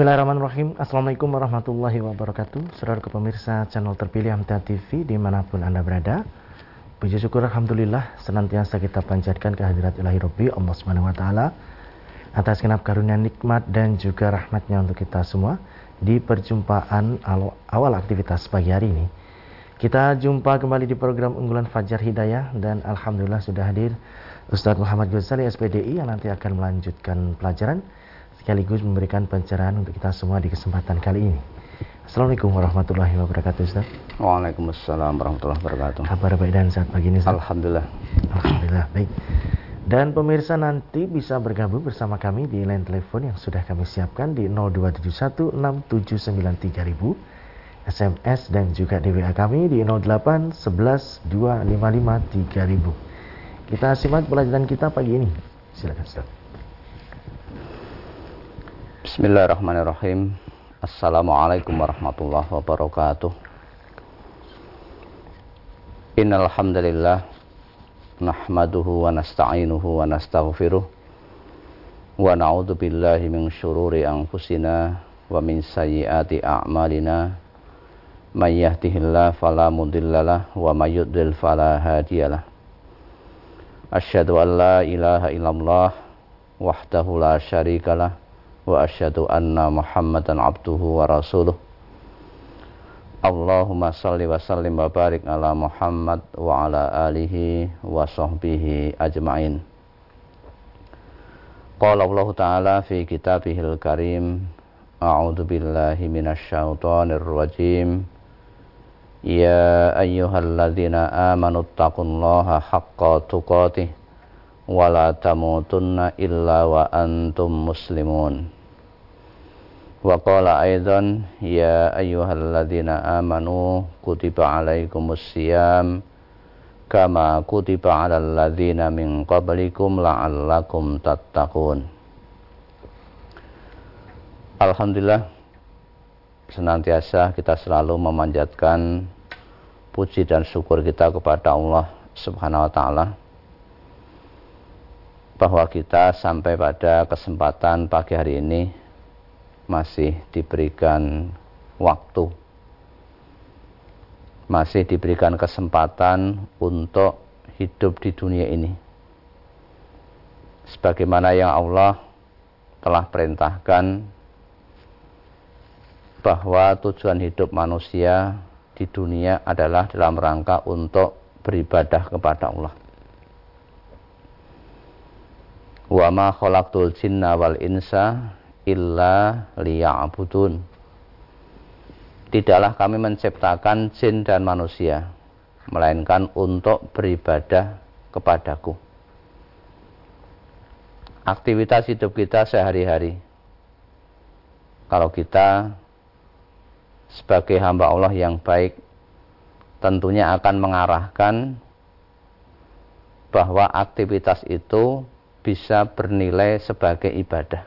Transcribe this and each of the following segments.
Bismillahirrahmanirrahim. Assalamualaikum warahmatullahi wabarakatuh. Saudara pemirsa channel terpilih MTA TV dimanapun Anda berada. Puji syukur alhamdulillah senantiasa kita panjatkan kehadirat ilahi Rabbi Allah Subhanahu wa taala atas kenap karunia nikmat dan juga rahmatnya untuk kita semua di perjumpaan awal aktivitas pagi hari ini. Kita jumpa kembali di program unggulan Fajar Hidayah dan alhamdulillah sudah hadir Ustaz Muhammad Guzali SPDI yang nanti akan melanjutkan pelajaran sekaligus memberikan pencerahan untuk kita semua di kesempatan kali ini. Assalamualaikum warahmatullahi wabarakatuh, Ustaz. Waalaikumsalam warahmatullahi wabarakatuh. Kabar baik dan sehat pagi ini, Ustaz? Alhamdulillah. Alhamdulillah, baik. Dan pemirsa nanti bisa bergabung bersama kami di line telepon yang sudah kami siapkan di 02716793000, SMS dan juga di WA kami di 08112553000. Kita simak pelajaran kita pagi ini. Silakan, Ustaz. Bismillahirrahmanirrahim. Assalamualaikum warahmatullahi wabarakatuh. Innal hamdalillah nahmaduhu wa nasta'inuhu wa nastaghfiruh wa na'udzubillahi min syururi anfusina wa min sayyiati a'malina may yahdihillahu fala mudhillalah wa may yudlil fala hadiyalah. Asyhadu an la ilaha illallah wahdahu la syarikalah wa asyhadu anna Muhammadan abduhu wa rasuluh. Allahumma salli wa sallim wa barik ala Muhammad wa ala alihi wa sahbihi ajma'in. Qala Allah ta'ala fi kitabihil karim, a'udzu billahi minasy syaithanir rajim. Ya ayyuhalladzina amanu taqullaha haqqa tuqatih wa la tamutunna illa wa antum muslimun. Wa qala aidan ya ayyuhalladzina amanu kutiba alaikumus siyam kama kutiba alal ladzina min qablikum la'allakum tattaqun. Alhamdulillah senantiasa kita selalu memanjatkan puji dan syukur kita kepada Allah Subhanahu wa taala bahwa kita sampai pada kesempatan pagi hari ini masih diberikan waktu, masih diberikan kesempatan untuk hidup di dunia ini sebagaimana yang Allah telah perintahkan, bahwa tujuan hidup manusia di dunia adalah dalam rangka untuk beribadah kepada Allah. Wa ma khalaqtul jinna wal insa illa liya'budun. Tidaklah kami menciptakan jin dan manusia melainkan untuk beribadah kepadaku. Aktivitas hidup kita sehari-hari, kalau kita sebagai hamba Allah yang baik, tentunya akan mengarahkan bahwa aktivitas itu bisa bernilai sebagai ibadah.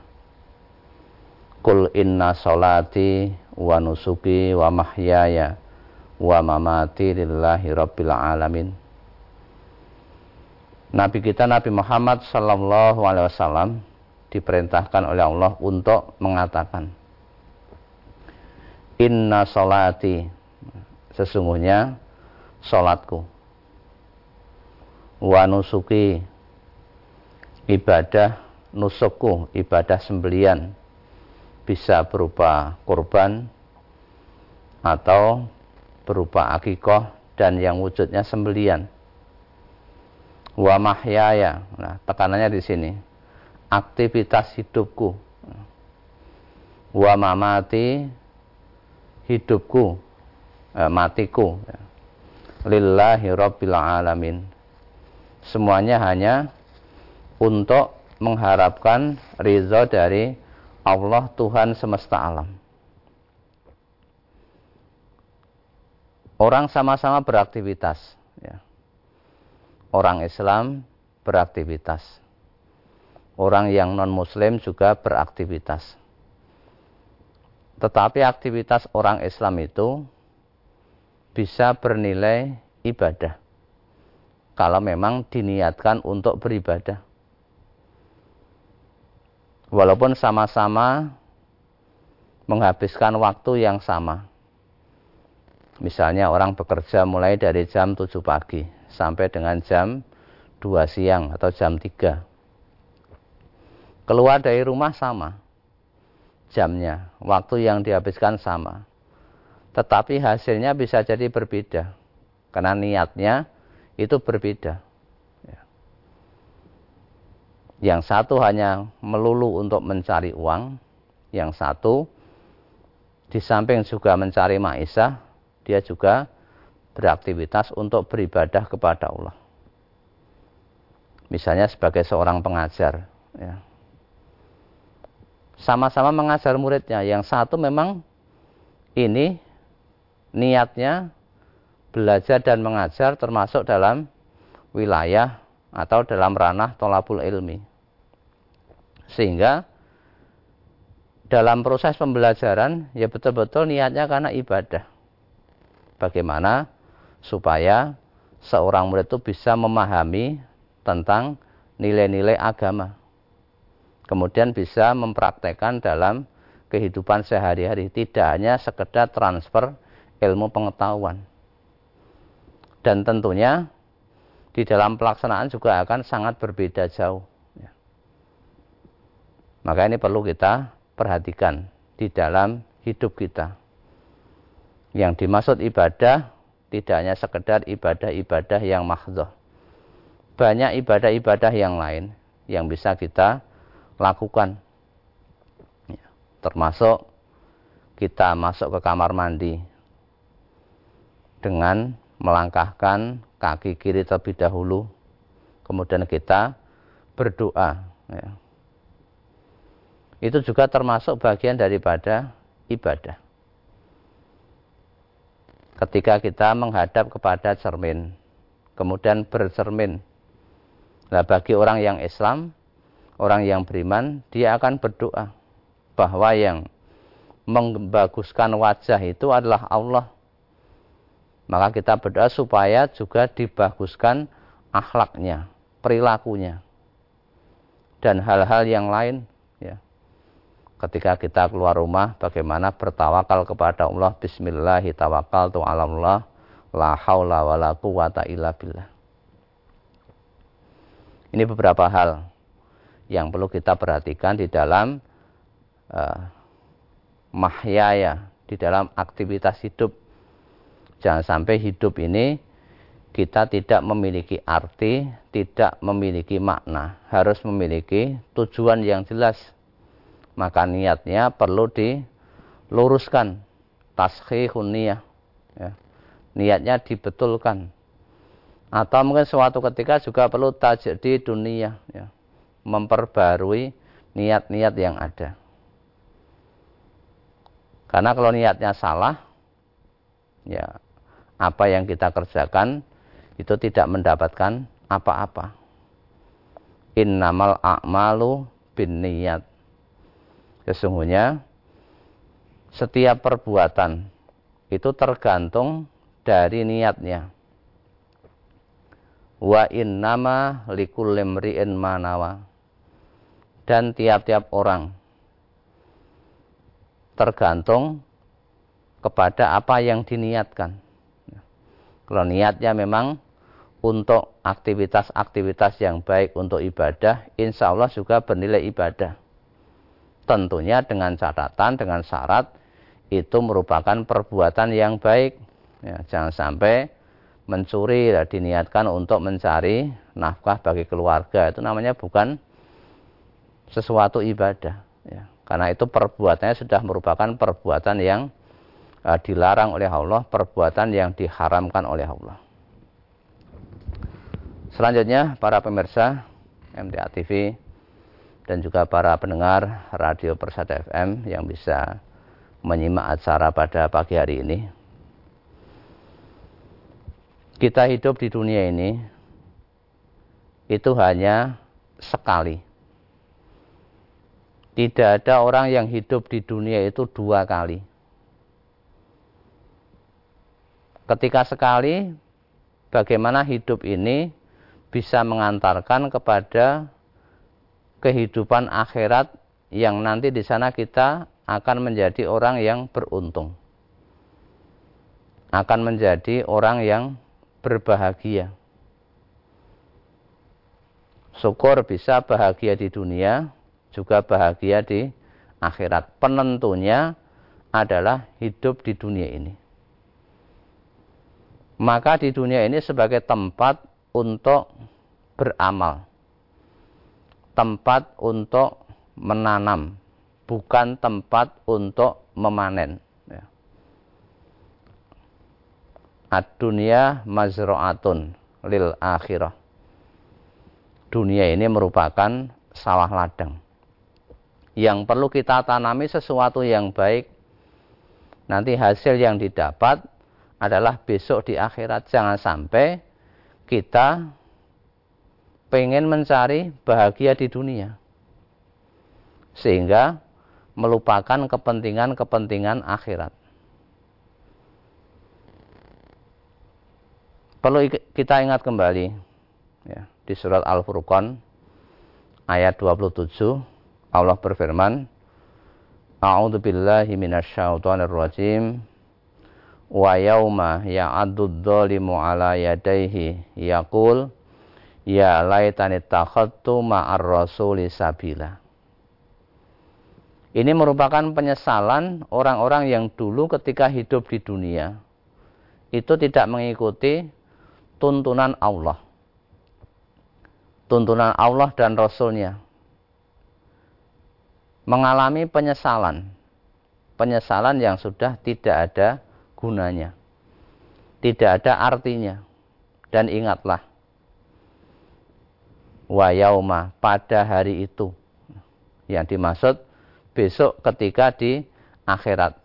Qul inna sholati wa nusuki wa mahyaya wa mamati lillahi rabbil alamin. Nabi kita Nabi Muhammad sallallahu alaihi wasallam diperintahkan oleh Allah untuk mengatakan inna sholati, sesungguhnya sholatku, wa nusuki, ibadah nusukku, ibadah sembelian, bisa berupa kurban atau berupa akikoh dan yang wujudnya sembelian. Wa mahyaya, nah tekanannya di sini aktivitas hidupku. Wa mamati, hidupku, matiku. Lillahi rabbil alamin. Semuanya hanya untuk mengharapkan ridho dari Allah Tuhan semesta alam. Orang sama-sama beraktivitas, ya. Orang Islam beraktivitas, orang yang non-muslim juga beraktivitas. Tetapi aktivitas orang Islam itu bisa bernilai ibadah kalau memang diniatkan untuk beribadah. Walaupun sama-sama menghabiskan waktu yang sama. Misalnya orang bekerja mulai dari jam 7 pagi sampai dengan jam 2 siang atau jam 3. Keluar dari rumah sama jamnya, waktu yang dihabiskan sama. Tetapi hasilnya bisa jadi berbeda karena niatnya itu berbeda. Yang satu hanya melulu untuk mencari uang, yang satu di samping juga mencari maisha, dia juga beraktivitas untuk beribadah kepada Allah. Misalnya sebagai seorang pengajar, ya. Sama-sama mengajar muridnya. Yang satu memang ini niatnya belajar dan mengajar termasuk dalam wilayah atau dalam ranah thalabul ilmi. Sehingga dalam proses pembelajaran ya betul-betul niatnya karena ibadah. Bagaimana supaya seorang murid itu bisa memahami tentang nilai-nilai agama, kemudian bisa mempraktekkan dalam kehidupan sehari-hari, tidak hanya sekedar transfer ilmu pengetahuan. Dan tentunya di dalam pelaksanaan juga akan sangat berbeda jauh. Maka ini perlu kita perhatikan di dalam hidup kita. Yang dimaksud ibadah tidak hanya sekedar ibadah-ibadah yang mahdoh. Banyak ibadah-ibadah yang lain yang bisa kita lakukan. Termasuk kita masuk ke kamar mandi dengan melangkahkan kaki kiri terlebih dahulu. Kemudian kita berdoa. Itu juga termasuk bagian daripada ibadah. Ketika kita menghadap kepada cermin, kemudian bercermin. Nah, bagi orang yang Islam, orang yang beriman, dia akan berdoa bahwa yang membaguskan wajah itu adalah Allah. Maka kita berdoa supaya juga dibaguskan akhlaknya, perilakunya, dan hal-hal yang lain. Ya. Ketika kita keluar rumah, bagaimana bertawakal kepada Allah. Bismillahirrahmanirrahim. Allah la haula wa la quwata illa billah. Ini beberapa hal yang perlu kita perhatikan di dalam mahyaya, di dalam aktivitas hidup. Jangan sampai hidup ini kita tidak memiliki arti, tidak memiliki makna. Harus memiliki tujuan yang jelas. Maka niatnya perlu diluruskan, tashihun niyah, ya. Niatnya dibetulkan. Atau mungkin suatu ketika juga perlu tajdidun niyah, ya. Memperbarui niat-niat yang ada. Karena kalau niatnya salah, ya apa yang kita kerjakan itu tidak mendapatkan apa-apa. Innamal a'malu binniyat. Sesungguhnya setiap perbuatan itu tergantung dari niatnya. Wa innama likulli imri'in ma nawa. Dan tiap-tiap orang tergantung kepada apa yang diniatkan. Kalau niatnya memang untuk aktivitas-aktivitas yang baik, untuk ibadah, insya Allah juga bernilai ibadah. Tentunya dengan catatan, dengan syarat itu merupakan perbuatan yang baik, ya. Jangan sampai mencuri, ya, diniatkan untuk mencari nafkah bagi keluarga. Itu namanya bukan sesuatu ibadah, ya. Karena itu perbuatannya sudah merupakan perbuatan yang dilarang oleh Allah, perbuatan yang diharamkan oleh Allah. Selanjutnya para pemirsa MTA TV dan juga para pendengar Radio Persat FM yang bisa menyimak acara pada pagi hari ini. Kita hidup di dunia ini itu hanya sekali. Tidak ada orang yang hidup di dunia itu dua kali. Ketika sekali, bagaimana hidup ini bisa mengantarkan kepada kehidupan akhirat yang nanti di sana kita akan menjadi orang yang beruntung, akan menjadi orang yang berbahagia. Syukur bisa bahagia di dunia, juga bahagia di akhirat. Penentunya adalah hidup di dunia ini. Maka di dunia ini sebagai tempat untuk beramal, tempat untuk menanam, bukan tempat untuk memanen. Ad-dunya mazro'atun lil akhirah. Dunia ini merupakan sawah ladang yang perlu kita tanami sesuatu yang baik. Nanti hasil yang didapat adalah besok di akhirat. Jangan sampai kita pengen mencari bahagia di dunia sehingga melupakan kepentingan-kepentingan akhirat. Perlu kita ingat kembali ya, di surat Al-Furqan ayat 27 Allah berfirman, A'udzubillahi minasyaitonirrajim wa yauma ya'addud dhalimu ala yadayhi yaqul ya laitani takhadtu ma'ar rasuli sabila. Ini merupakan penyesalan orang-orang yang dulu ketika hidup di dunia itu tidak mengikuti tuntunan Allah, tuntunan Allah dan Rasulnya. Mengalami penyesalan, penyesalan yang sudah tidak ada gunanya, tidak ada artinya. Dan ingatlah, wa yauma, pada hari itu, yang dimaksud besok ketika di akhirat.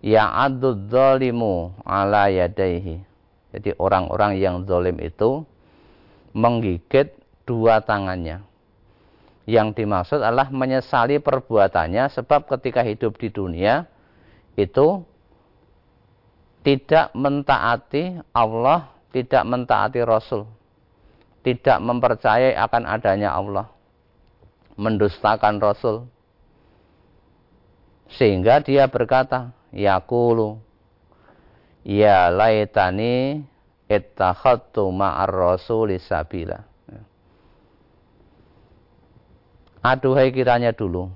Ya'adud zalimu ala yadaihi. Jadi orang-orang yang zalim itu menggigit dua tangannya. Yang dimaksud adalah menyesali perbuatannya, sebab ketika hidup di dunia itu tidak mentaati Allah, tidak mentaati Rasul, tidak mempercayai akan adanya Allah, mendustakan Rasul. Sehingga dia berkata, yaqulu ya laitani ittakhadtu ma'ar rasuli sabila. Aduhai kiranya dulu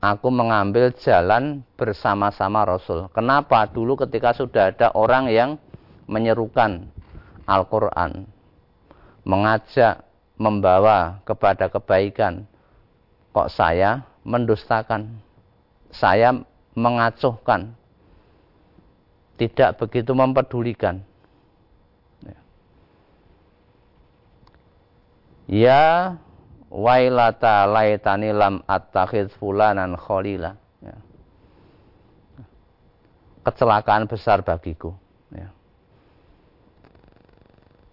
aku mengambil jalan bersama-sama Rasul. Kenapa dulu ketika sudah ada orang yang menyerukan Al-Qur'an, mengajak, membawa kepada kebaikan, kok saya mendustakan, saya mengacuhkan, tidak begitu mempedulikan. Ya wailata laitani lam attakhidz fulanan khalila. Kecelakaan besar bagiku.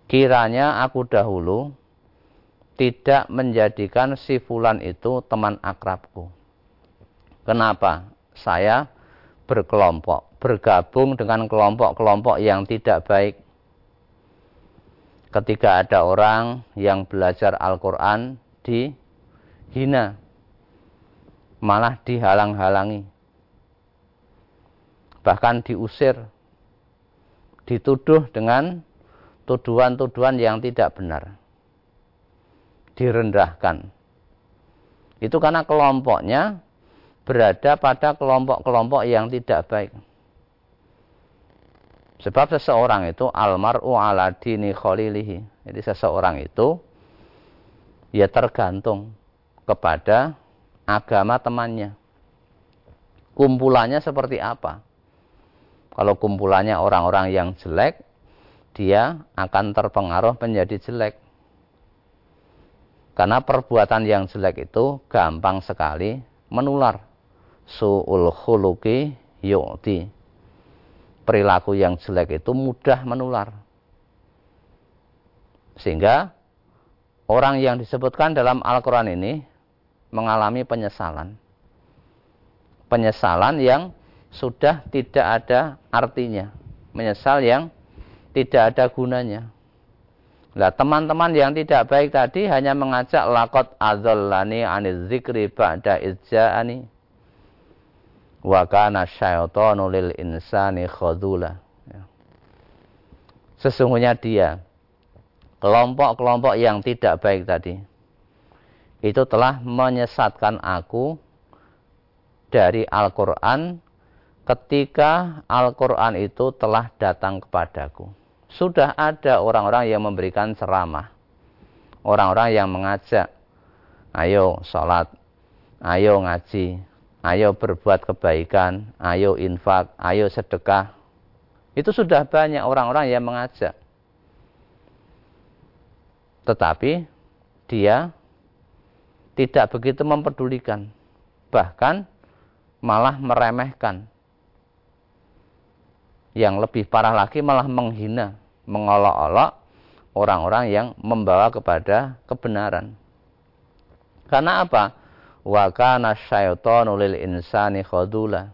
Kiranya aku dahulu tidak menjadikan si fulan itu teman akrabku. Kenapa? Saya berkelompok, bergabung dengan kelompok-kelompok yang tidak baik. Ketika ada orang yang belajar Al-Qur'an dihina, malah dihalang-halangi, bahkan diusir, dituduh dengan tuduhan-tuduhan yang tidak benar, direndahkan. Itu karena kelompoknya berada pada kelompok-kelompok yang tidak baik. Sebab seseorang itu almar'u ala dini kholilihi. Jadi seseorang itu ya tergantung kepada agama temannya. Kumpulannya seperti apa? Kalau kumpulannya orang-orang yang jelek, dia akan terpengaruh menjadi jelek. Karena perbuatan yang jelek itu gampang sekali menular. Su'ul khuluqi yu'ti. Perilaku yang jelek itu mudah menular. Sehingga orang yang disebutkan dalam Al-Quran ini mengalami penyesalan. Penyesalan yang sudah tidak ada artinya. Menyesal yang tidak ada gunanya. Nah, teman-teman yang tidak baik tadi hanya mengajak, laqad adzallani anizikri ba'da izja'ani. Wa kana syaitanu lil insani khadula. Sesungguhnya dia, kelompok-kelompok yang tidak baik tadi, itu telah menyesatkan aku dari Al-Quran ketika Al-Quran itu telah datang kepadaku. Sudah ada orang-orang yang memberikan ceramah, orang-orang yang mengajak, ayo sholat, ayo ngaji, ayo berbuat kebaikan, ayo infak, ayo sedekah. Itu sudah banyak orang-orang yang mengajak. Tetapi dia tidak begitu mempedulikan. Bahkan malah meremehkan. Yang lebih parah lagi malah menghina, mengolok-olok orang-orang yang membawa kepada kebenaran. Karena apa? Wa kana syaitanu lil insani khadula.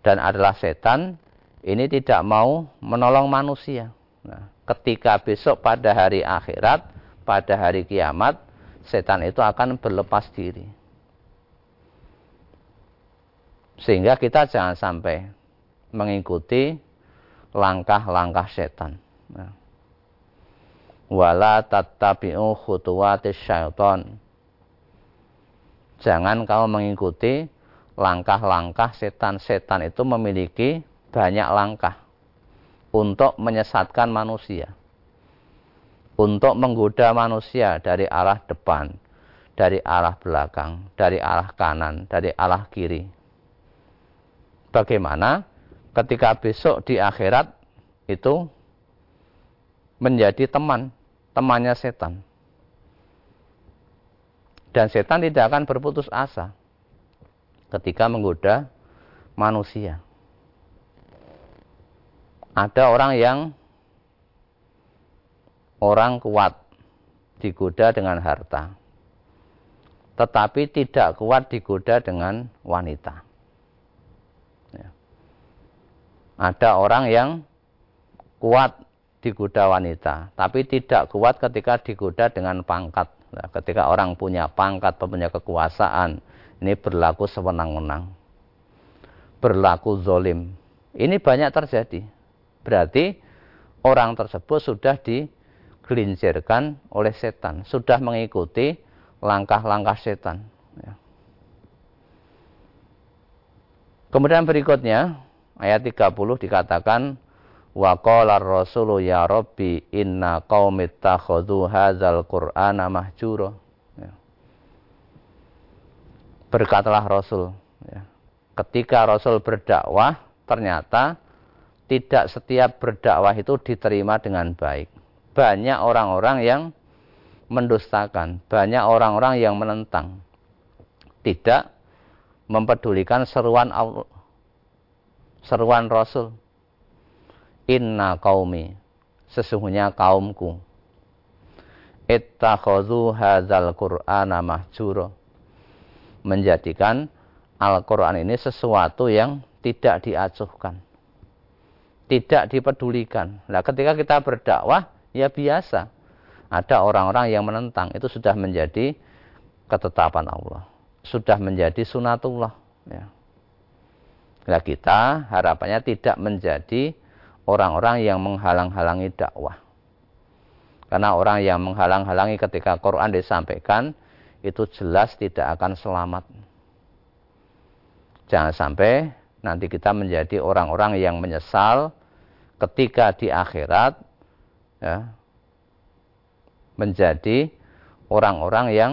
Dan adalah setan ini tidak mau menolong manusia. Nah, ketika besok pada hari akhirat, pada hari kiamat, setan itu akan berlepas diri. Sehingga kita jangan sampai mengikuti langkah-langkah setan. Nah, wala tattabi'u khutuwatis syaiton. Jangan kamu mengikuti langkah-langkah setan. Setan itu memiliki banyak langkah untuk menyesatkan manusia, untuk menggoda manusia dari arah depan, dari arah belakang, dari arah kanan, dari arah kiri. Bagaimana ketika besok di akhirat itu menjadi temannya setan. Dan setan tidak akan berputus asa ketika menggoda manusia. Ada orang yang orang kuat digoda dengan harta, tetapi tidak kuat digoda dengan wanita. Ada orang yang kuat digoda wanita, tapi tidak kuat ketika digoda dengan pangkat. Nah, ketika orang punya pangkat, punya kekuasaan, ini berlaku sewenang-wenang, berlaku zolim. Ini banyak terjadi. Berarti orang tersebut sudah digelincirkan oleh setan, sudah mengikuti langkah-langkah setan. Kemudian berikutnya ayat 30 dikatakan, wa qala ar-rasulu ya rabbi inna qaumi ittakhadhu hadzal qur'ana mahjura. Berkatalah Rasul, ketika Rasul berdakwah ternyata tidak setiap berdakwah itu diterima dengan baik. Banyak orang-orang yang mendustakan, banyak orang-orang yang menentang, tidak mempedulikan seruan Allah, seruan Rasul. Inna qaumi, sesungguhnya kaumku, ittakhadhu hadzal qur'ana mahjura, menjadikan Al-Qur'an ini sesuatu yang tidak diacuhkan, tidak dipedulikan. Nah, ketika kita berdakwah ya biasa ada orang-orang yang menentang, itu sudah menjadi ketetapan Allah, sudah menjadi sunatullah ya. Nah, kita harapannya tidak menjadi orang-orang yang menghalang-halangi dakwah. Karena orang yang menghalang-halangi ketika Quran disampaikan, itu jelas tidak akan selamat. Jangan sampai nanti kita menjadi orang-orang yang menyesal ketika di akhirat ya, menjadi orang-orang yang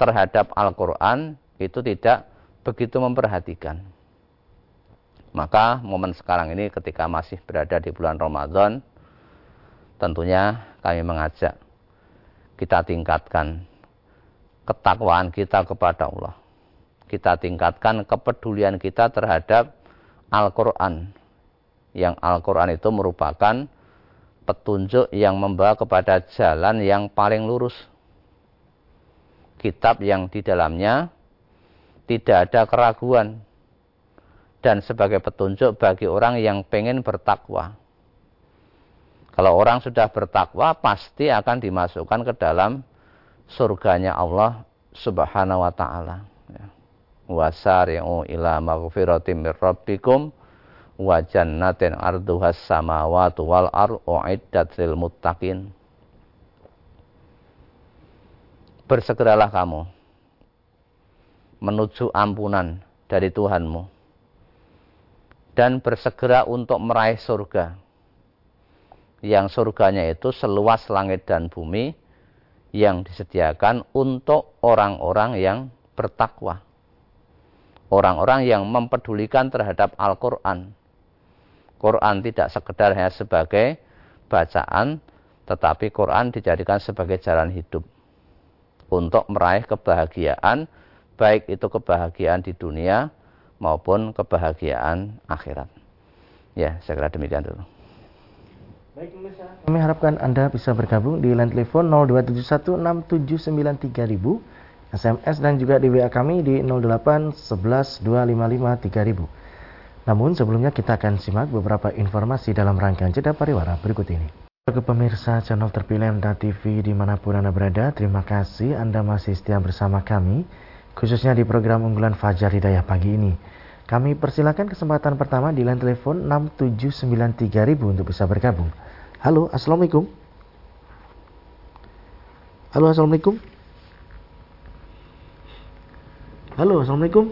terhadap Al-Quran itu tidak begitu memperhatikan. Maka momen sekarang ini ketika masih berada di bulan Ramadan, tentunya kami mengajak kita tingkatkan ketakwaan kita kepada Allah. Kita tingkatkan kepedulian kita terhadap Al-Quran. Yang Al-Quran itu merupakan petunjuk yang membawa kepada jalan yang paling lurus. Kitab yang di dalamnya tidak ada keraguan. Dan sebagai petunjuk bagi orang yang pengen bertakwa. Kalau orang sudah bertakwa, pasti akan dimasukkan ke dalam surganya Allah Subhanahu wa Ta'ala. wasari'u ila maghfiratin mir rabbikum wa jannatin arduhas samawati wal ardu uiddat lil muttaqin. Bersegeralah kamu menuju ampunan dari Tuhanmu dan bersegera untuk meraih surga, yang surganya itu seluas langit dan bumi, yang disediakan untuk orang-orang yang bertakwa, orang-orang yang mempedulikan terhadap Al-Quran. Quran tidak sekedar hanya sebagai bacaan, tetapi Quran dijadikan sebagai jalan hidup untuk meraih kebahagiaan, baik itu kebahagiaan di dunia maupun kebahagiaan akhirat. Ya, saya kira demikian dulu. Baik, kami harapkan Anda bisa bergabung di line telepon 02716793000, SMS dan juga di WA kami di 08112553000. Namun sebelumnya kita akan simak beberapa informasi dalam rangkaian jeda pariwara berikut ini. Ke pemirsa channel terpilih MTA TV dimanapun Anda berada, terima kasih Anda masih setia bersama kami, khususnya di program unggulan Fajar Hidayah pagi ini. Kami persilakan kesempatan pertama di line telepon 6793000 untuk bisa bergabung. Halo, assalamualaikum. Halo, assalamualaikum. Halo, assalamualaikum.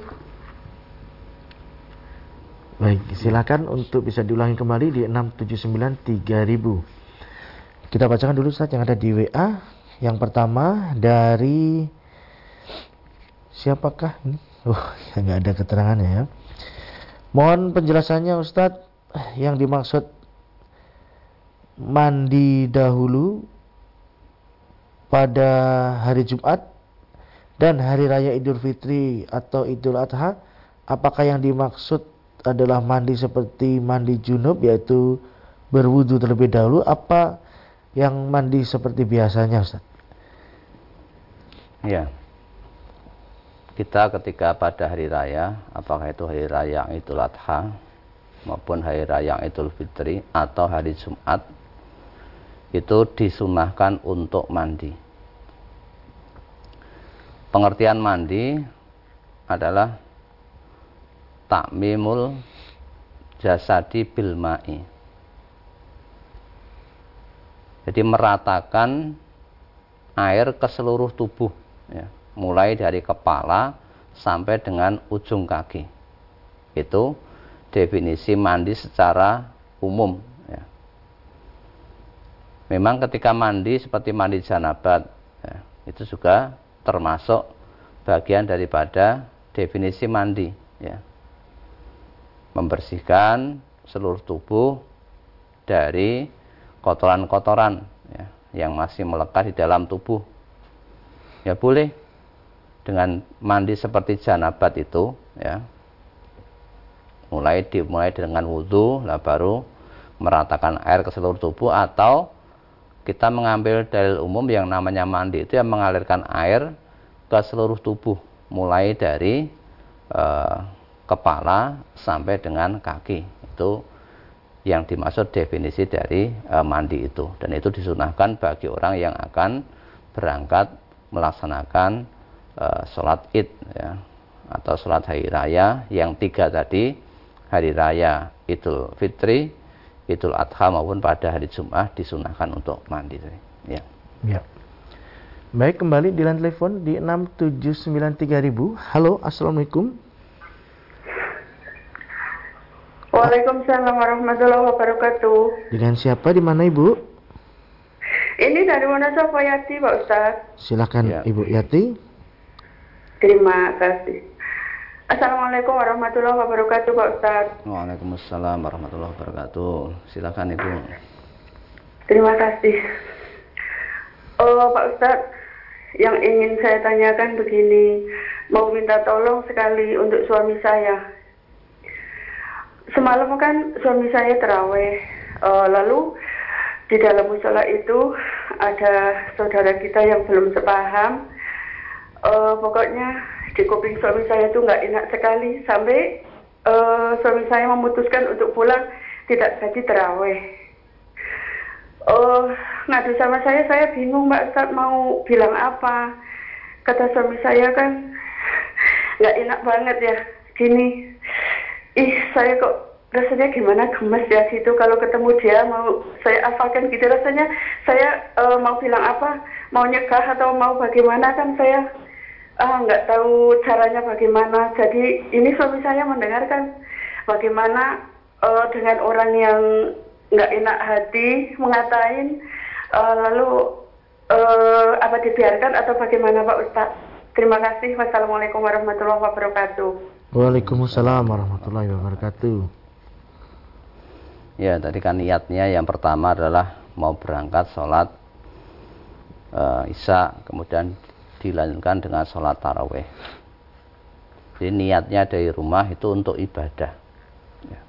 Baik, silakan untuk bisa diulangi kembali di 6793000. Kita bacakan dulu saat yang ada di WA. Yang pertama dari siapakah ini? Nggak ada keterangannya ya. Mohon penjelasannya Ustadz, yang dimaksud mandi dahulu pada hari Jumat dan hari raya Idul Fitri atau Idul Adha, apakah yang dimaksud adalah mandi seperti mandi junub, yaitu berwudu terlebih dahulu, apa yang mandi seperti biasanya Ustadz? Ya, kita ketika pada hari raya, apakah itu hari raya Idul Adha maupun hari raya Idul Fitri atau hari Jumat, itu disunahkan untuk mandi. Pengertian mandi adalah takmimul jasadi bilma'i, jadi meratakan air ke seluruh tubuh ya, mulai dari kepala sampai dengan ujung kaki. Itu definisi mandi secara umum ya. Memang ketika mandi seperti mandi janabat ya, itu juga termasuk bagian daripada definisi mandi ya. Membersihkan seluruh tubuh dari kotoran-kotoran ya, yang masih melekat di dalam tubuh. Ya boleh dengan mandi seperti janabat itu ya, dimulai dengan wudhu, lah baru meratakan air ke seluruh tubuh, atau kita mengambil dalil umum yang namanya mandi itu yang mengalirkan air ke seluruh tubuh, mulai dari kepala sampai dengan kaki. Itu yang dimaksud definisi dari mandi itu, dan itu disunahkan bagi orang yang akan berangkat melaksanakan sholat id ya, atau sholat hari raya yang tiga tadi, hari raya Idul Fitri, Idul Adha maupun pada hari Jumat, disunahkan untuk mandi ya. Ya. Baik, kembali di line telepon di 6793000. Halo, assalamualaikum. Waalaikumsalam warahmatullahi wabarakatuh. Dengan siapa, di mana Ibu? Ini dari Wonosobo Yati, Pak Ustaz. Silakan ya, Ibu Yati. Terima kasih. Assalamualaikum warahmatullahi wabarakatuh, Pak Ustaz. Waalaikumsalam warahmatullahi wabarakatuh. Silakan Ibu. Terima kasih. Oh, Pak Ustaz, yang ingin saya tanyakan begini, mau minta tolong sekali untuk suami saya. Semalam kan suami saya terawih, lalu di dalam musala itu ada saudara kita yang belum sepaham. Pokoknya di kuping suami saya itu nggak enak sekali, sampai suami saya memutuskan untuk pulang, tidak jadi terawih. Ngadu sama saya bingung Mbak Ustadz mau bilang apa. Kata suami saya kan, nggak enak banget ya gini. Ih, saya kok rasanya gimana, gemes ya gitu kalau ketemu dia, mau saya hafalkan gitu rasanya. Saya mau bilang apa, mau nyegah atau mau bagaimana kan saya nggak tahu caranya bagaimana. Jadi ini suami saya mendengarkan bagaimana dengan orang yang nggak enak hati mengatain, lalu apa dibiarkan atau bagaimana Pak Ustaz? Terima kasih. Wassalamualaikum warahmatullahi wabarakatuh. Waalaikumsalam warahmatullahi wabarakatuh. Ya, tadi kan niatnya yang pertama adalah mau berangkat sholat isya, kemudian dilanjutkan dengan sholat tarawih. Jadi niatnya dari rumah itu untuk ibadah. Ya.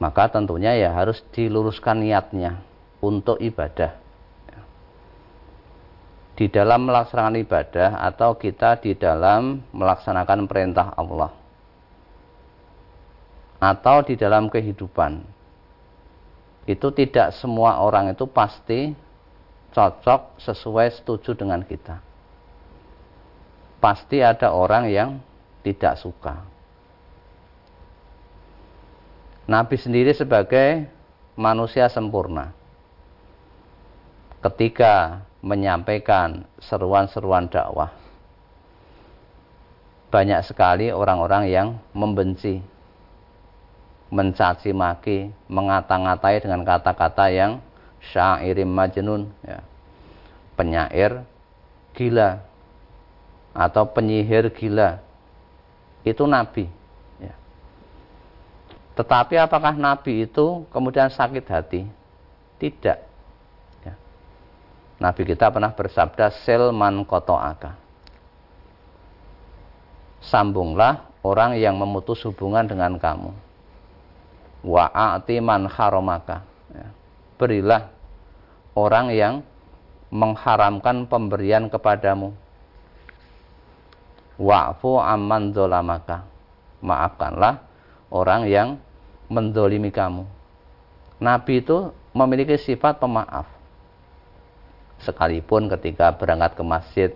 Maka tentunya ya harus diluruskan niatnya untuk ibadah. Ya. Di dalam melaksanakan ibadah atau kita di dalam melaksanakan perintah Allah. Atau di dalam kehidupan itu tidak semua orang itu pasti cocok sesuai setuju dengan kita. Pasti ada orang yang tidak suka. Nabi sendiri sebagai manusia sempurna, ketika menyampaikan seruan-seruan dakwah, banyak sekali orang-orang yang membenci, mencaci maki, mengata-ngatai dengan kata-kata yang syairim majnun, ya. Penyair gila atau penyihir gila. Itu Nabi, ya. Tetapi apakah Nabi itu kemudian sakit hati? Tidak, ya. Nabi kita pernah bersabda, Selman kotoaka, sambunglah orang yang memutus hubungan dengan kamu. Wa'ati man haramaka, ya. Berilah orang yang mengharamkan pemberian kepadamu. Wa'fu amman zolamaka, maafkanlah orang yang mendolimi kamu. Nabi itu memiliki sifat pemaaf. Sekalipun ketika berangkat ke masjid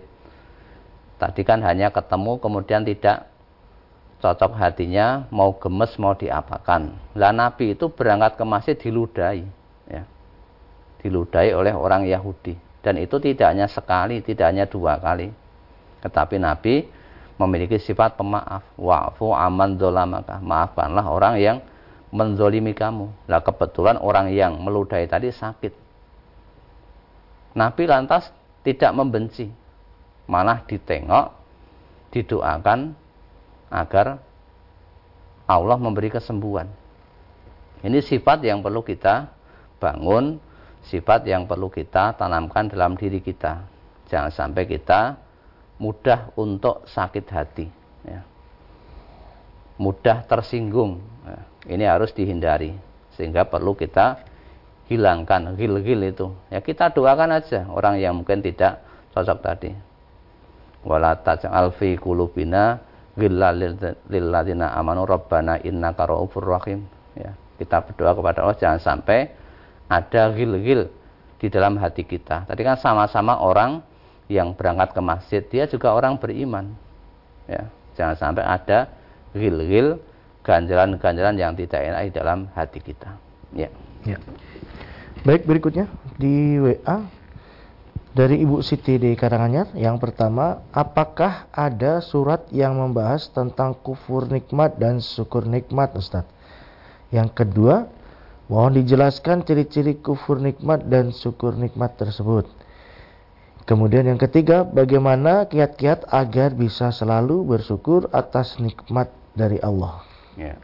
tadi kan hanya ketemu, kemudian tidak cocok hatinya, mau gemes, mau diapakan. Lah Nabi itu berangkat ke masjid diludahi, ya. Diludahi oleh orang Yahudi. Dan itu tidak hanya sekali, tidak hanya dua kali. Tetapi Nabi memiliki sifat pemaaf. Wa'fu aman dzolamaka, maafkanlah orang yang menzolimi kamu. Lah kebetulan orang yang meludahi tadi sakit. Nabi lantas tidak membenci, malah ditengok, didoakan agar Allah memberi kesembuhan. Ini sifat yang perlu kita bangun, sifat yang perlu kita tanamkan dalam diri kita. Jangan sampai kita mudah untuk sakit hati, ya. Mudah tersinggung, ya. Ini harus dihindari, sehingga perlu kita hilangkan gil-gil itu, ya. Kita doakan aja orang yang mungkin tidak cocok tadi. Wala taj'al fi qulubina lilladzina amanu rabbana innaka raufur rahim, ya. Kita berdoa kepada Allah jangan sampai ada gil-gil di dalam hati kita. Tadi kan sama-sama orang yang berangkat ke masjid, dia juga orang beriman, ya. Jangan sampai ada gil-gil, ganjalan-ganjalan yang tidak enak di dalam hati kita, ya. Ya. Baik, berikutnya di WA dari Ibu Siti di Karanganyar. Yang pertama, apakah ada surat yang membahas tentang kufur nikmat dan syukur nikmat, Ustaz? Yang kedua, mohon dijelaskan ciri-ciri kufur nikmat dan syukur nikmat tersebut. Kemudian yang ketiga, bagaimana kiat-kiat agar bisa selalu bersyukur atas nikmat dari Allah? Ya.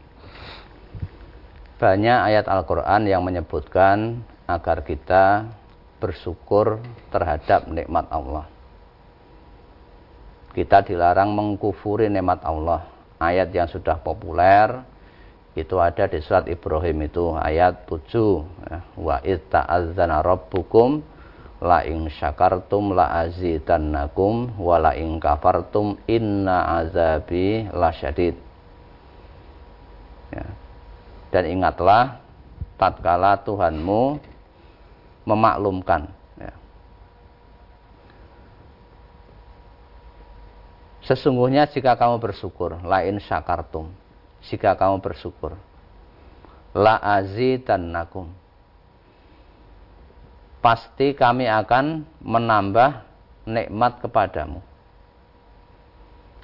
Banyak ayat Al-Quran yang menyebutkan agar kita bersyukur terhadap nikmat Allah. Kita dilarang mengkufuri nikmat Allah. Ayat yang sudah populer itu ada di surat Ibrahim, itu ayat 7, wa itta'adzana rabbukum la in syakartum la azidannakum wa la in kafartum inna azabi lasyadid, ya. Dan ingatlah tatkala Tuhanmu memaklumkan, ya, Sesungguhnya jika kamu bersyukur, lain syakartum, jika kamu bersyukur, la azidannakum, pasti kami akan menambah nikmat kepadamu.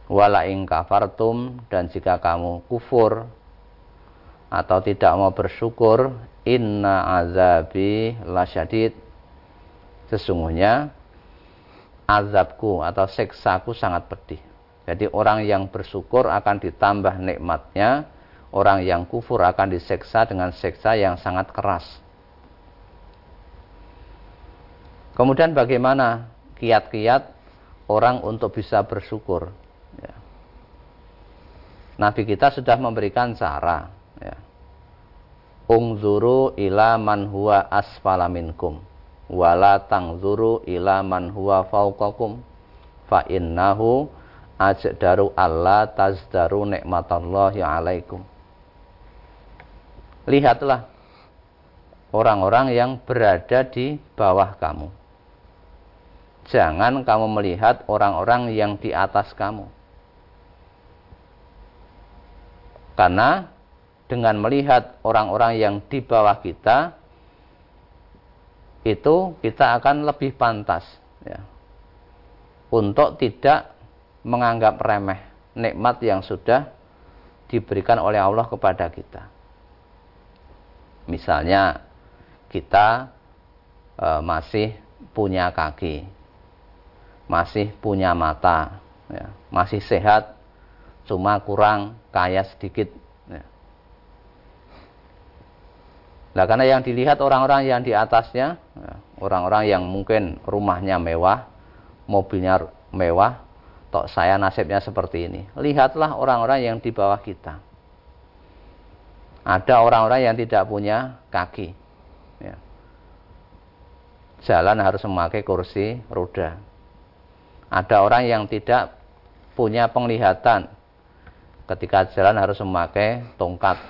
Wala in kafartum, dan jika kamu kufur atau tidak mau bersyukur, inna azabi lasyadid, sesungguhnya azabku atau siksaku sangat pedih. Jadi orang yang bersyukur akan ditambah nikmatnya, orang yang kufur akan disiksa dengan siksa yang sangat keras. Kemudian bagaimana kiat-kiat orang untuk bisa bersyukur? Ya. Nabi kita sudah memberikan cara. Ya. Ungzuru ila man huwa asfala minkum, wala tangzuru ila man huwa fauqakum, fa innahu ajdaru alla tazdaru nikmatallahi alaikum. Lihatlah orang-orang yang berada di bawah kamu. Jangan kamu melihat orang-orang yang di atas kamu. Karena dengan melihat orang-orang yang di bawah kita, itu kita akan lebih pantas, ya, untuk tidak menganggap remeh nikmat yang sudah diberikan oleh Allah kepada kita. Misalnya kita masih punya kaki, masih punya mata, ya, masih sehat, cuma kurang kaya sedikit. Ya. Nah, karena yang dilihat orang-orang yang di atasnya, ya, orang-orang yang mungkin rumahnya mewah, mobilnya mewah, tok saya nasibnya seperti ini. Lihatlah orang-orang yang di bawah kita. Ada orang-orang yang tidak punya kaki, ya, jalan harus memakai kursi roda. Ada orang yang tidak punya penglihatan, ketika jalan harus memakai tongkat,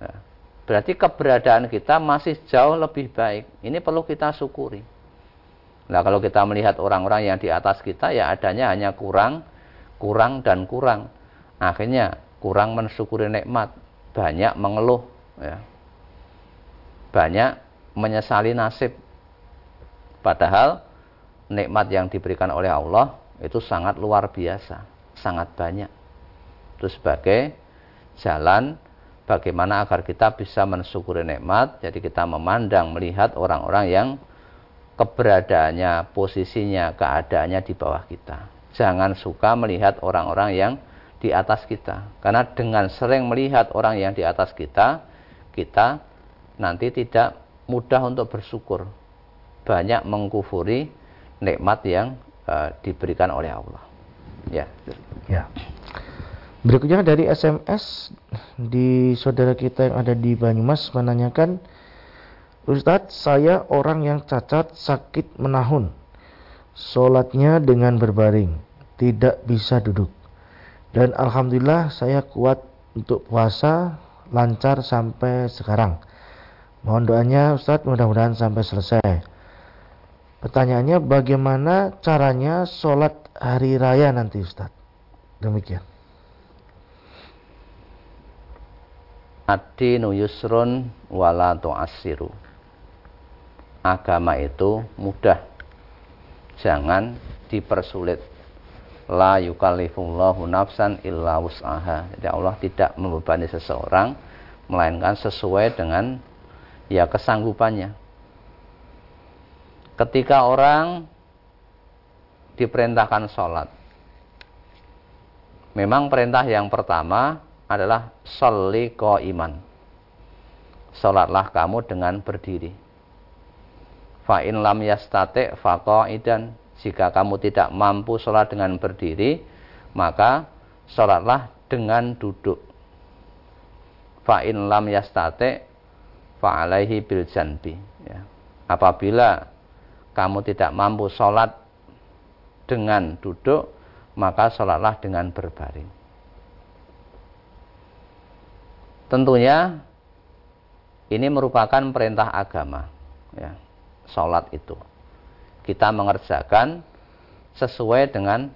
ya. Berarti keberadaan kita masih jauh lebih baik. Ini perlu kita syukuri. Nah, kalau kita melihat orang-orang yang di atas kita, ya adanya hanya kurang. Akhirnya kurang mensyukuri nikmat, banyak mengeluh, ya, banyak menyesali nasib. Padahal nikmat yang diberikan oleh Allah itu sangat luar biasa, sangat banyak. Itu sebagai jalan bagaimana agar kita bisa mensyukuri nikmat. Jadi kita memandang, melihat orang-orang yang keberadaannya, posisinya, keadaannya di bawah kita. Jangan suka melihat orang-orang yang di atas kita. Karena dengan sering melihat orang yang di atas kita, kita nanti tidak mudah untuk bersyukur. Banyak mengkufuri nikmat yang diberikan oleh Allah. Ya. Ya. Berikutnya dari SMS di saudara kita yang ada di Banyumas menanyakan, Ustadz, saya orang yang cacat, sakit menahun. Sholatnya dengan berbaring, tidak bisa duduk. Dan alhamdulillah saya kuat untuk puasa, lancar sampai sekarang. Mohon doanya Ustadz, mudah-mudahan sampai selesai. Pertanyaannya, bagaimana caranya sholat hari raya nanti Ustadz? Demikian. Ad-dinu yusrun wala tu'assiru. Agama itu mudah, jangan dipersulit. La yukallifullahu nafsan illa wus'aha. Jadi Allah tidak membebani seseorang, melainkan sesuai dengan ya kesanggupannya. Ketika orang diperintahkan sholat, memang perintah yang pertama adalah sholli qaiman, sholatlah kamu dengan berdiri. Fa in lam yastati' fa qa'idan, jika kamu tidak mampu sholat dengan berdiri, maka sholatlah dengan duduk. Fa in lam yastati' fa 'alaihi bil janbi, ya. Apabila kamu tidak mampu sholat dengan duduk, maka sholatlah dengan berbaring. Tentunya ini merupakan perintah agama, ya, sholat itu. Kita mengerjakan sesuai dengan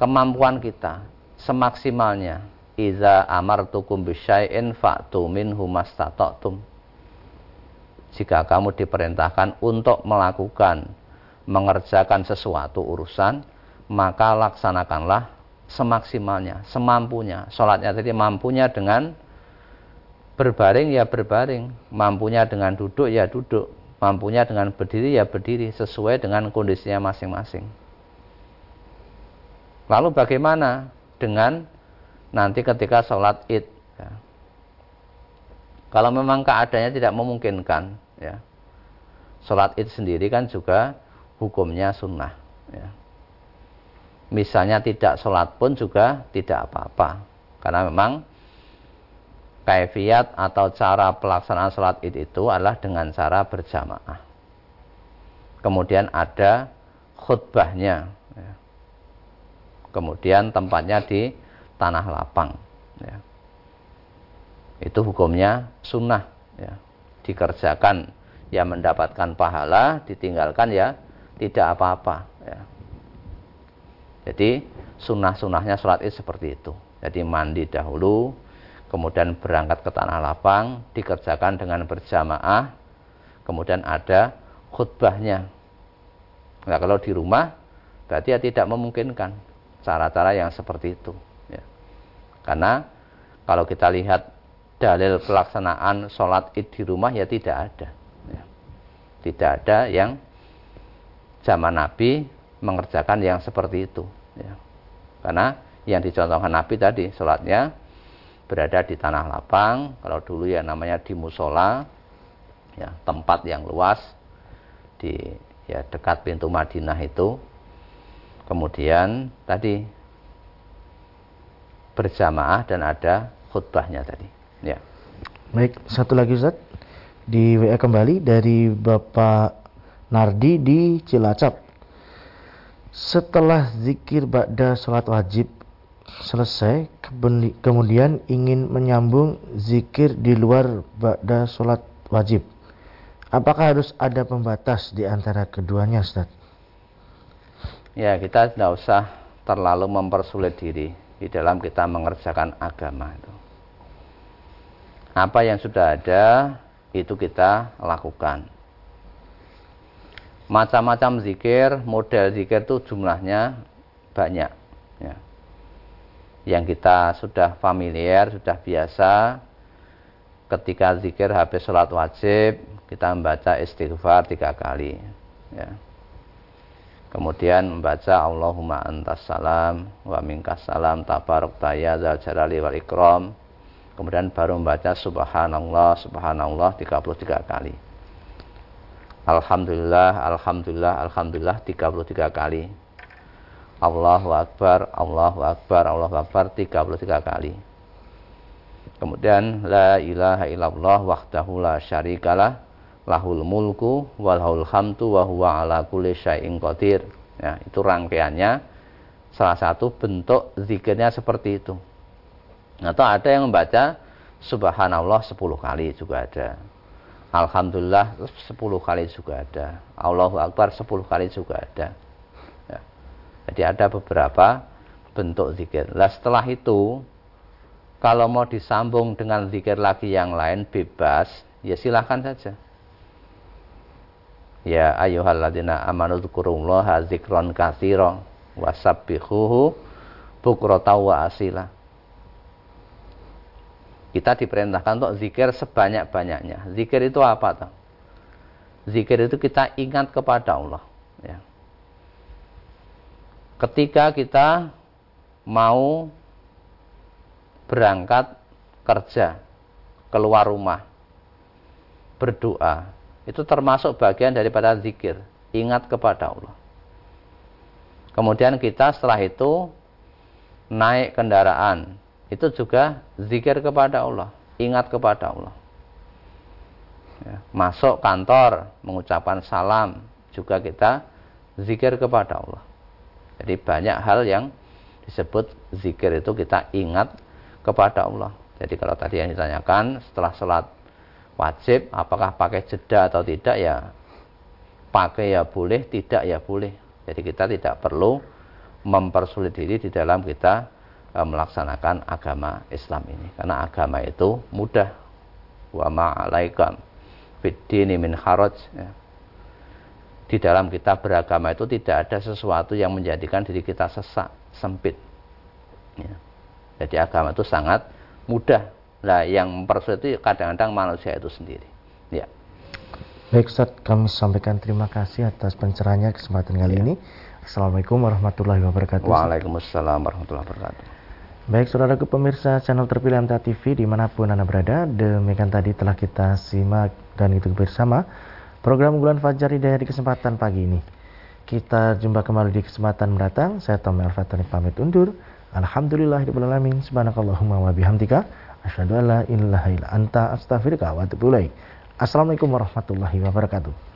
kemampuan kita semaksimalnya. Iza amartukum bisyai'in fa'tu minhu mastata'tum. Jika kamu diperintahkan untuk melakukan, mengerjakan sesuatu urusan, maka laksanakanlah semaksimalnya, semampunya. Sholatnya tadi mampunya dengan berbaring ya berbaring, mampunya dengan duduk ya duduk, mampunya dengan berdiri ya berdiri, sesuai dengan kondisinya masing-masing. Lalu bagaimana dengan nanti ketika sholat id, ya. Kalau memang keadaannya tidak memungkinkan, ya, sholat id sendiri kan juga hukumnya sunnah, ya. Misalnya tidak sholat pun juga tidak apa-apa, karena memang kaifiyat atau cara pelaksanaan sholat id itu adalah dengan cara berjamaah. Kemudian ada khutbahnya, ya. Kemudian tempatnya di tanah lapang, ya. Itu hukumnya sunnah, ya. Dikerjakan ya mendapatkan pahala, ditinggalkan ya tidak apa-apa, ya. Jadi sunnah-sunnahnya sholat id seperti itu. Jadi mandi dahulu, kemudian berangkat ke tanah lapang, dikerjakan dengan berjamaah, kemudian ada khutbahnya. Nah, kalau di rumah berarti ya tidak memungkinkan cara-cara yang seperti itu. Karena kalau kita lihat dalil pelaksanaan sholat id di rumah ya tidak ada, ya. Tidak ada yang zaman Nabi mengerjakan yang seperti itu, ya. Karena yang dicontohkan Nabi tadi sholatnya berada di tanah lapang. Kalau dulu ya namanya di musola, ya, tempat yang luas di ya dekat pintu Madinah itu. Kemudian tadi berjamaah dan ada khutbahnya tadi, ya. Baik, satu lagi Ustaz di WA kembali dari Bapak Nardi di Cilacap. Setelah zikir ba'da sholat wajib selesai, kemudian ingin menyambung zikir di luar ba'da sholat wajib, apakah harus ada pembatas di antara keduanya Ustaz? Ya, kita tidak usah terlalu mempersulit diri di dalam kita mengerjakan agama itu. Apa yang sudah ada itu kita lakukan. Macam-macam zikir, model zikir itu jumlahnya banyak, ya. Yang kita sudah familiar, sudah biasa. Ketika zikir habis sholat wajib, kita membaca istighfar 3 kali, ya. Kemudian membaca Allahumma antas salam wa minkas salam tabarakta ya dzal jalali wal ikram. Kemudian baru membaca subhanallah subhanallah 33 kali. Alhamdulillah alhamdulillah alhamdulillah 33 kali. Allahu akbar Allahu akbar Allahu akbar 33 kali. Kemudian la ilaha illallah wahdahu la syarikalah lahul mulku walhaul hamdu wa huwa ala kulli syai'in qadir. Ya, itu rangkaiannya, salah satu bentuk zikirnya seperti itu. Atau ada yang membaca subhanallah 10 kali juga ada. Alhamdulillah 10 kali juga ada. Allahu akbar 10 kali juga ada. Ya. Jadi ada beberapa bentuk zikir. Nah, setelah itu kalau mau disambung dengan zikir lagi yang lain bebas, ya silahkan saja. Ya ayyuhalladzina amanu dzkurullaha dzikran katsiran wasabbihuhu bukratan wa asila. Kita diperintahkan untuk zikir sebanyak-banyaknya. Zikir itu apa toh? Zikir itu kita ingat kepada Allah, ya. Ketika kita mau berangkat kerja, keluar rumah, berdoa, itu termasuk bagian daripada zikir, ingat kepada Allah. Kemudian kita setelah itu naik kendaraan, itu juga zikir kepada Allah, ingat kepada Allah, ya. Masuk kantor, mengucapkan salam, juga kita zikir kepada Allah. Jadi banyak hal yang disebut zikir itu kita ingat kepada Allah. Jadi kalau tadi yang ditanyakan setelah sholat wajib apakah pakai jeda atau tidak, ya pakai ya boleh, tidak ya boleh. Jadi kita tidak perlu mempersulit diri di dalam kita melaksanakan agama Islam ini, karena agama itu mudah. Wa ma'alaika fiddini min haraj. Di dalam kita beragama itu tidak ada sesuatu yang menjadikan diri kita sesak, sempit. Ya. Jadi agama itu sangat mudah. Nah, yang mempersulit itu kadang-kadang manusia itu sendiri. Ya. Baik Ustaz, kami sampaikan terima kasih atas pencerahannya kesempatan kali ini. Assalamualaikum warahmatullahi wabarakatuh. Waalaikumsalam warahmatullahi wabarakatuh. Baik saudaraku pemirsa channel terpilih MTA TV dimanapun Anda berada, demikian tadi telah kita simak dan itu bersama program Unggulan Fajar Hidayah di kesempatan pagi ini. Kita jumpa kembali di kesempatan mendatang. Saya Tom El-Fatani pamit undur. Alhamdulillahirabbil alamin. Subhanakallahumma wa bihamdika asyhadu an la ilaha illa anta astaghfiruka wa atubu ilaik. Assalamualaikum warahmatullahi wabarakatuh.